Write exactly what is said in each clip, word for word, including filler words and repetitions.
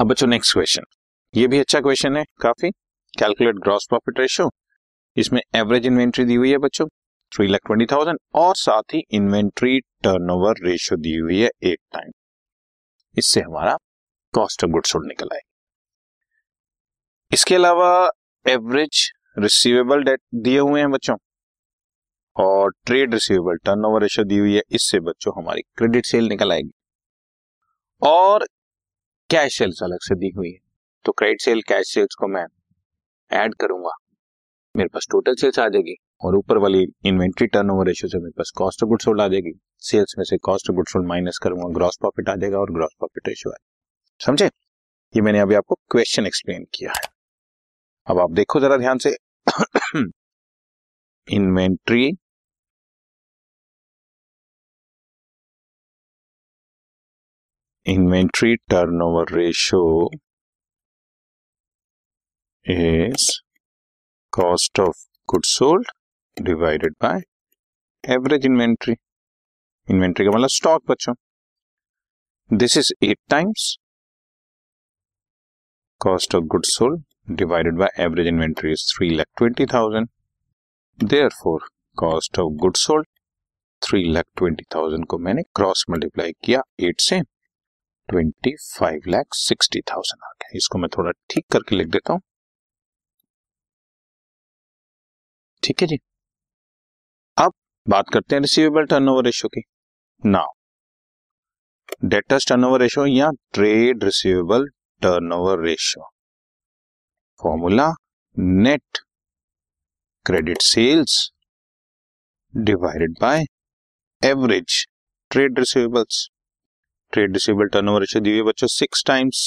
अब बच्चों next question, ये भी अच्छा क्वेश्चन है काफी। कैलकुलेट ग्रॉस प्रॉफिट रेशियो, इसमें एवरेज इन्वेंट्री दी हुई है बच्चों तीन लाख बीस हज़ार और साथ ही इन्वेंट्री टर्नओवर रेशियो दी हुई है एक टाइम। इससे हमारा कॉस्ट ऑफ गुड्स सोल्ड निकल आएगा। इसके अलावा एवरेज रिसीवेबल डेट दिए हुए हैं बच्चों और ट्रेड रिसीवेबल टर्नओवर रेशियो दी हुई है, इससे बच्चों हमारी क्रेडिट सेल निकल आएगी और कैश सेल्स अलग से दी हुई है। तो क्रेडिट सेल कैश सेल्स को मैं ऐड करूंगा, मेरे पास टोटल सेल्स आ जाएगी और ऊपर वाली इन्वेंट्री टर्नओवर रेशियो से मेरे पास कॉस्ट ऑफ गुड्स सोल्ड आ जाएगी। सेल्स में से cost of goods sold minus करूंगा, ग्रॉस प्रॉफिट आ जाएगा और ग्रॉस प्रॉफिट रेशियो आएगा। समझे, ये मैंने अभी आपको क्वेश्चन एक्सप्लेन किया है। अब आप देखो जरा ध्यान से inventory inventory turnover ratio is cost of goods sold divided by average inventory. Inventory का मतलब स्टॉक बच्चों। This is eight times cost of goods sold divided by average inventory is three lakh twenty thousand. Therefore, cost of goods sold three lakh twenty thousand को मैंने cross multiply किया eight से, twenty-five lakh sixty thousand आ गया। इसको मैं थोड़ा ठीक करके लिख देता हूँ, ठीक है जी। अब बात करते हैं receivable turnover ratio की। Now, debtors turnover ratio या trade receivable turnover ratio, formula net credit sales divided by average trade receivables. Trade receivable turnover ratio दी हुई है बच्चों सिक्स टाइम्स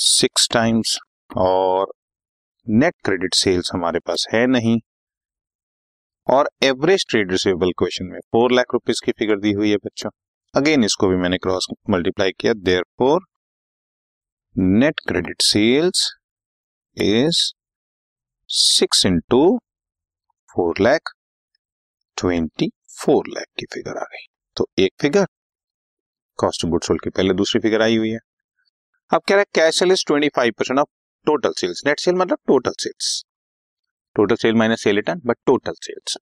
सिक्स टाइम्स और नेट क्रेडिट सेल्स हमारे पास है नहीं और एवरेज ट्रेड रिसीवेबल क्वेश्चन में फोर लाख रुपीज की फिगर दी हुई है बच्चों। अगेन इसको भी मैंने क्रॉस मल्टीप्लाई किया, therefore net credit sales is six into four lakh twenty four lakh की फिगर आ गई। तो एक figure cost of goods sold की पहले दूसरी फिगर आई हुई है। अब कह रहा है cash sale is twenty five percent of total sales. Net sale मतलब total sales, total sale minus sale return but total sales.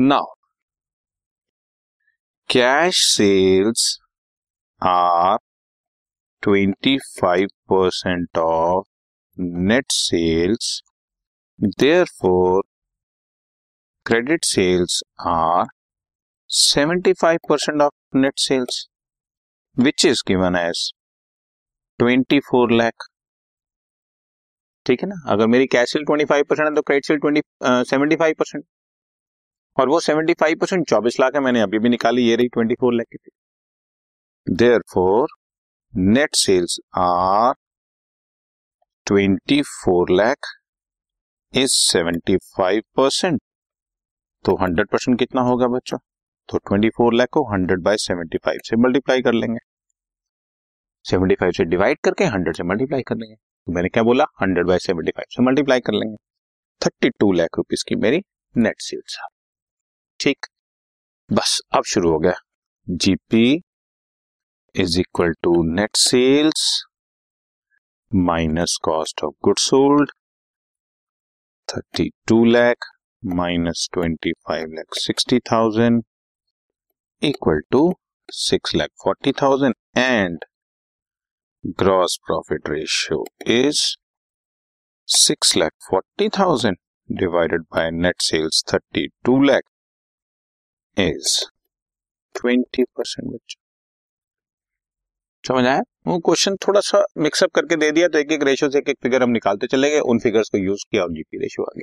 Now cash sales are twenty-five percent of net sales, therefore credit sales are seventy-five percent of net sales, which is given as twenty-four lakh. ठीक है ना, अगर मेरी cash cell twenty-five percent है तो credit sale twenty, uh, seventy-five percent और वो seventy-five percent चौबीस लाख है, मैंने अभी भी निकाली, ये रही twenty-four lakh की। Therefore, net sales are twenty-four lakh is seventy-five percent. तो hundred percent कितना होगा बच्चों? तो twenty-four lakh को hundred by seventy-five से मल्टीप्लाई कर लेंगे, seventy-five से डिवाइड करके hundred से मल्टीप्लाई कर लेंगे। तो मैंने क्या बोला, hundred by seventy-five से मल्टीप्लाई कर लेंगे, thirty-two lakh रुपीस की मेरी नेट सेल्स है। ठीक, बस अब शुरू हो गया। GP is equal to net sales minus cost of goods sold, thirty-two lakh minus twenty-five lakh sixty thousand equal to six lakh forty thousand and gross profit ratio is six lakh forty thousand divided by net sales thirty-two lakh is twenty percent which. समझ आया, वो question थोड़ा सा mix up करके दे दिया तो एक एक रेशियो से एक एक फिगर हम निकालते चले गए, उन फिगर्स को यूज किया और जीपी रेशियो आ गई।